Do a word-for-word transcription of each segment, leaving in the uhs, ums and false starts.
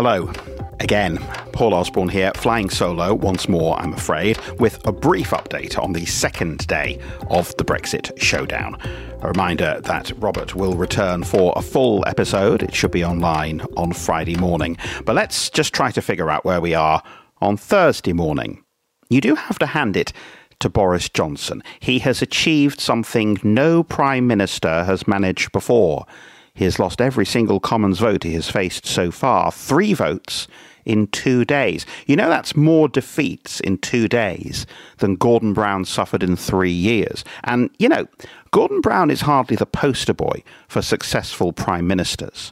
Hello. Again, Paul Osborne here, flying solo once more, I'm afraid, with a brief update on the second day of the Brexit showdown. A reminder that Robert will return for a full episode. It should be online on Friday morning. But let's just try to figure out where we are on Thursday morning. You do have to hand it to Boris Johnson. He has achieved something no Prime Minister has managed before. He has lost every single Commons vote he has faced so far. Three votes in two days. You know, that's more defeats in two days than Gordon Brown suffered in three years. And, you know, Gordon Brown is hardly the poster boy for successful prime ministers.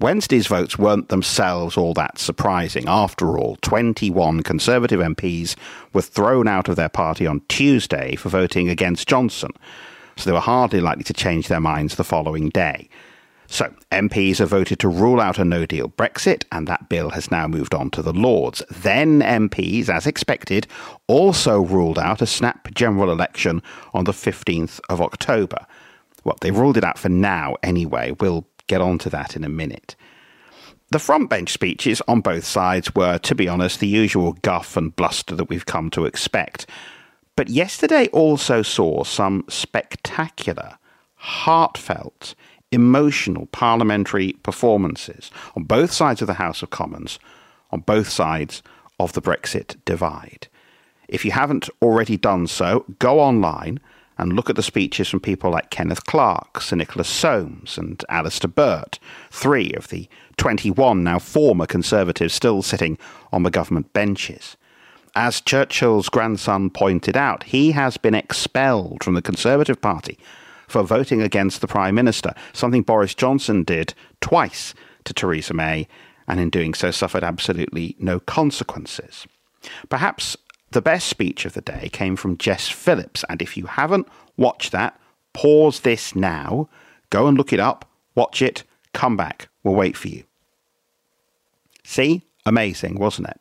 Wednesday's votes weren't themselves all that surprising. After all, twenty-one Conservative M Ps were thrown out of their party on Tuesday for voting against Johnson, so they were hardly likely to change their minds the following day. So, M Ps have voted to rule out a no-deal Brexit, and that bill has now moved on to the Lords. Then M Ps, as expected, also ruled out a snap general election on the fifteenth of October. Well, they ruled it out for now anyway. We'll get on to that in a minute. The frontbench speeches on both sides were, to be honest, the usual guff and bluster that we've come to expect. But yesterday also saw some spectacular, heartfelt, emotional parliamentary performances on both sides of the House of Commons, on both sides of the Brexit divide. If you haven't already done so, go online and look at the speeches from people like Kenneth Clarke, Sir Nicholas Soames and Alastair Burt, three of the twenty-one now former Conservatives still sitting on the government benches. As Churchill's grandson pointed out, he has been expelled from the Conservative Party for voting against the Prime Minister, something Boris Johnson did twice to Theresa May, and in doing so suffered absolutely no consequences. Perhaps the best speech of the day came from Jess Phillips, and if you haven't watched that, pause this now, go and look it up, watch it, come back, we'll wait for you. See? Amazing, wasn't it?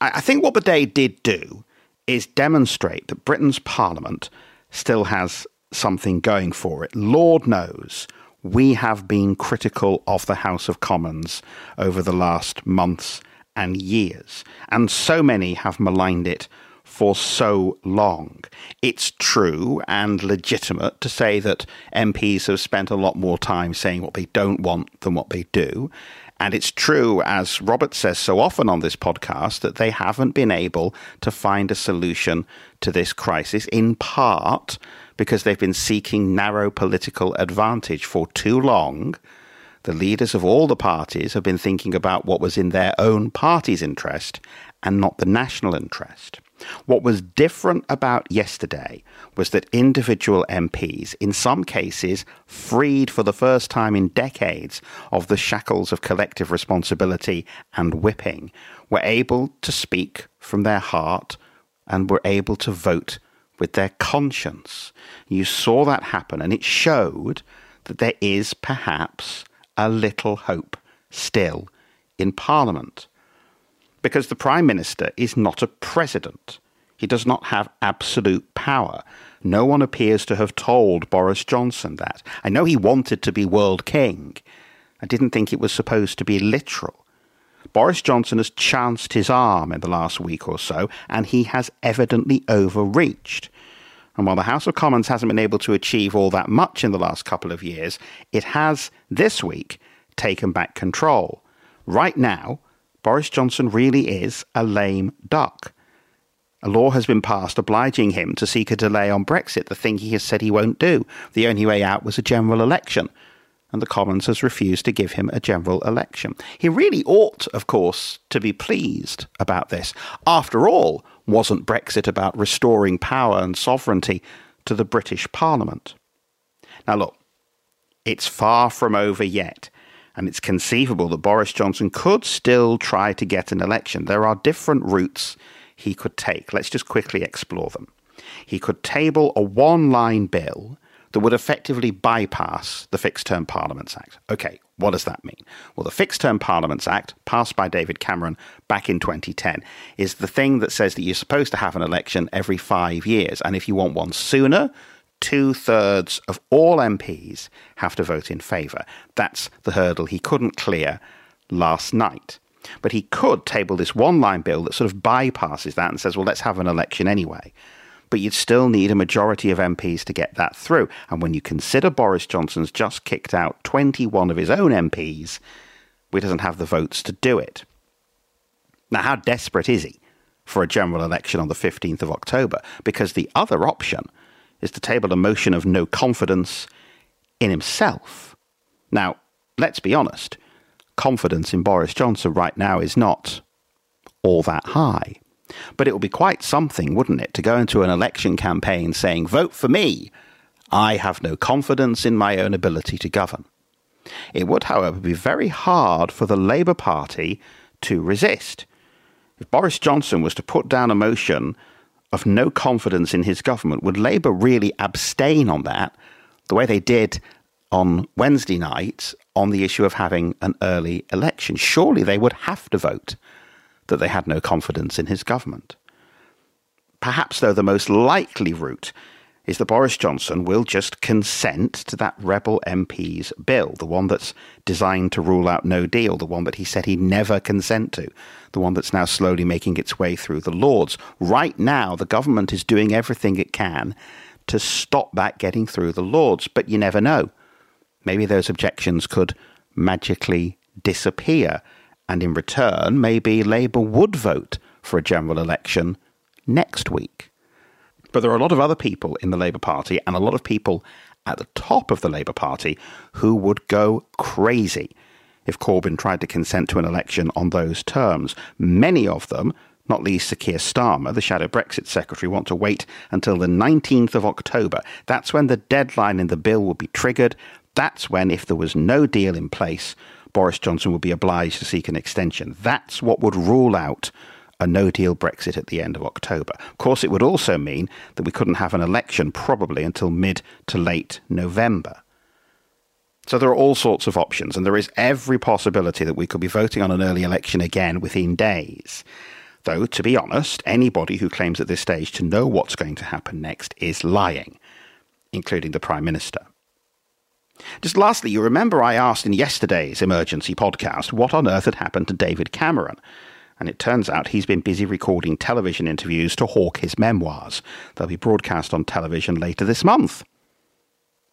I think what the day did do is demonstrate that Britain's Parliament still has something going for it. Lord knows we have been critical of the House of Commons over the last months and years, and so many have maligned it for so long. It's true and legitimate to say that M Ps have spent a lot more time saying what they don't want than what they do. And it's true, as Robert says so often on this podcast, that they haven't been able to find a solution to this crisis, in part because they've been seeking narrow political advantage for too long. The leaders of all the parties have been thinking about what was in their own party's interest and not the national interest. What was different about yesterday was that individual M Ps, in some cases freed for the first time in decades of the shackles of collective responsibility and whipping, were able to speak from their heart and were able to vote with their conscience. You saw that happen, and it showed that there is perhaps a little hope still in Parliament. Because the Prime Minister is not a president. He does not have absolute power. No one appears to have told Boris Johnson that. I know he wanted to be world king. I didn't think it was supposed to be literal. Boris Johnson has chanced his arm in the last week or so, and he has evidently overreached. And while the House of Commons hasn't been able to achieve all that much in the last couple of years, it has, this week, taken back control. Right now, Boris Johnson really is a lame duck. A law has been passed obliging him to seek a delay on Brexit, the thing he has said he won't do. The only way out was a general election, and the Commons has refused to give him a general election. He really ought, of course, to be pleased about this. After all, wasn't Brexit about restoring power and sovereignty to the British Parliament? Now look, it's far from over yet. And it's conceivable that Boris Johnson could still try to get an election. There are different routes he could take. Let's just quickly explore them. He could table a one-line bill that would effectively bypass the Fixed-Term Parliaments Act. OK, what does that mean? Well, the Fixed-Term Parliaments Act, passed by David Cameron back in twenty ten, is the thing that says that you're supposed to have an election every five years. And if you want one sooner, two-thirds of all M Ps have to vote in favour. That's the hurdle he couldn't clear last night. But he could table this one-line bill that sort of bypasses that and says, well, let's have an election anyway. But you'd still need a majority of M Ps to get that through. And when you consider Boris Johnson's just kicked out twenty-one of his own M Ps, he doesn't have the votes to do it. Now, how desperate is he for a general election on the fifteenth of October? Because the other option is to table a motion of no confidence in himself. Now, let's be honest. Confidence in Boris Johnson right now is not all that high. But it would be quite something, wouldn't it, to go into an election campaign saying, vote for me. I have no confidence in my own ability to govern. It would, however, be very hard for the Labour Party to resist. If Boris Johnson was to put down a motion of no confidence in his government, would Labour really abstain on that the way they did on Wednesday night on the issue of having an early election? Surely they would have to vote that they had no confidence in his government. Perhaps, though, the most likely route is that Boris Johnson will just consent to that rebel M P's bill, the one that's designed to rule out no deal, the one that he said he'd never consent to, the one that's now slowly making its way through the Lords. Right now, the government is doing everything it can to stop that getting through the Lords, but you never know. Maybe those objections could magically disappear, and in return, maybe Labour would vote for a general election next week. But there are a lot of other people in the Labour Party and a lot of people at the top of the Labour Party who would go crazy if Corbyn tried to consent to an election on those terms. Many of them, not least Sir Keir Starmer, the shadow Brexit secretary, want to wait until the nineteenth of October. That's when the deadline in the bill would be triggered. That's when, if there was no deal in place, Boris Johnson would be obliged to seek an extension. That's what would rule out a no-deal Brexit at the end of October. Of course, it would also mean that we couldn't have an election probably until mid to late November. So there are all sorts of options, and there is every possibility that we could be voting on an early election again within days. Though, to be honest, anybody who claims at this stage to know what's going to happen next is lying, including the Prime Minister. Just lastly, you remember I asked in yesterday's emergency podcast what on earth had happened to David Cameron. And it turns out he's been busy recording television interviews to hawk his memoirs. They'll be broadcast on television later this month.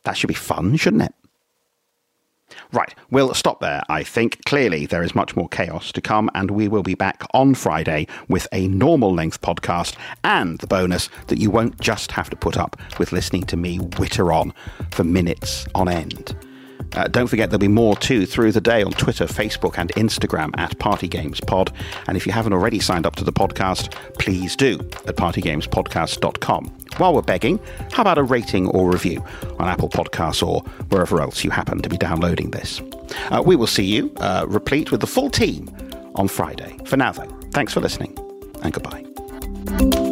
That should be fun, shouldn't it? Right, we'll stop there, I think. Clearly, there is much more chaos to come, and we will be back on Friday with a normal-length podcast and the bonus that you won't just have to put up with listening to me witter on for minutes on end. Uh, don't forget there'll be more too through the day on Twitter, Facebook and Instagram at Party Games Pod. And if you haven't already signed up to the podcast, please do at Party Games Podcast dot com. While we're begging, how about a rating or review on Apple Podcasts or wherever else you happen to be downloading this? Uh, we will see you, uh, replete with the full team on Friday. For now though, thanks for listening and goodbye.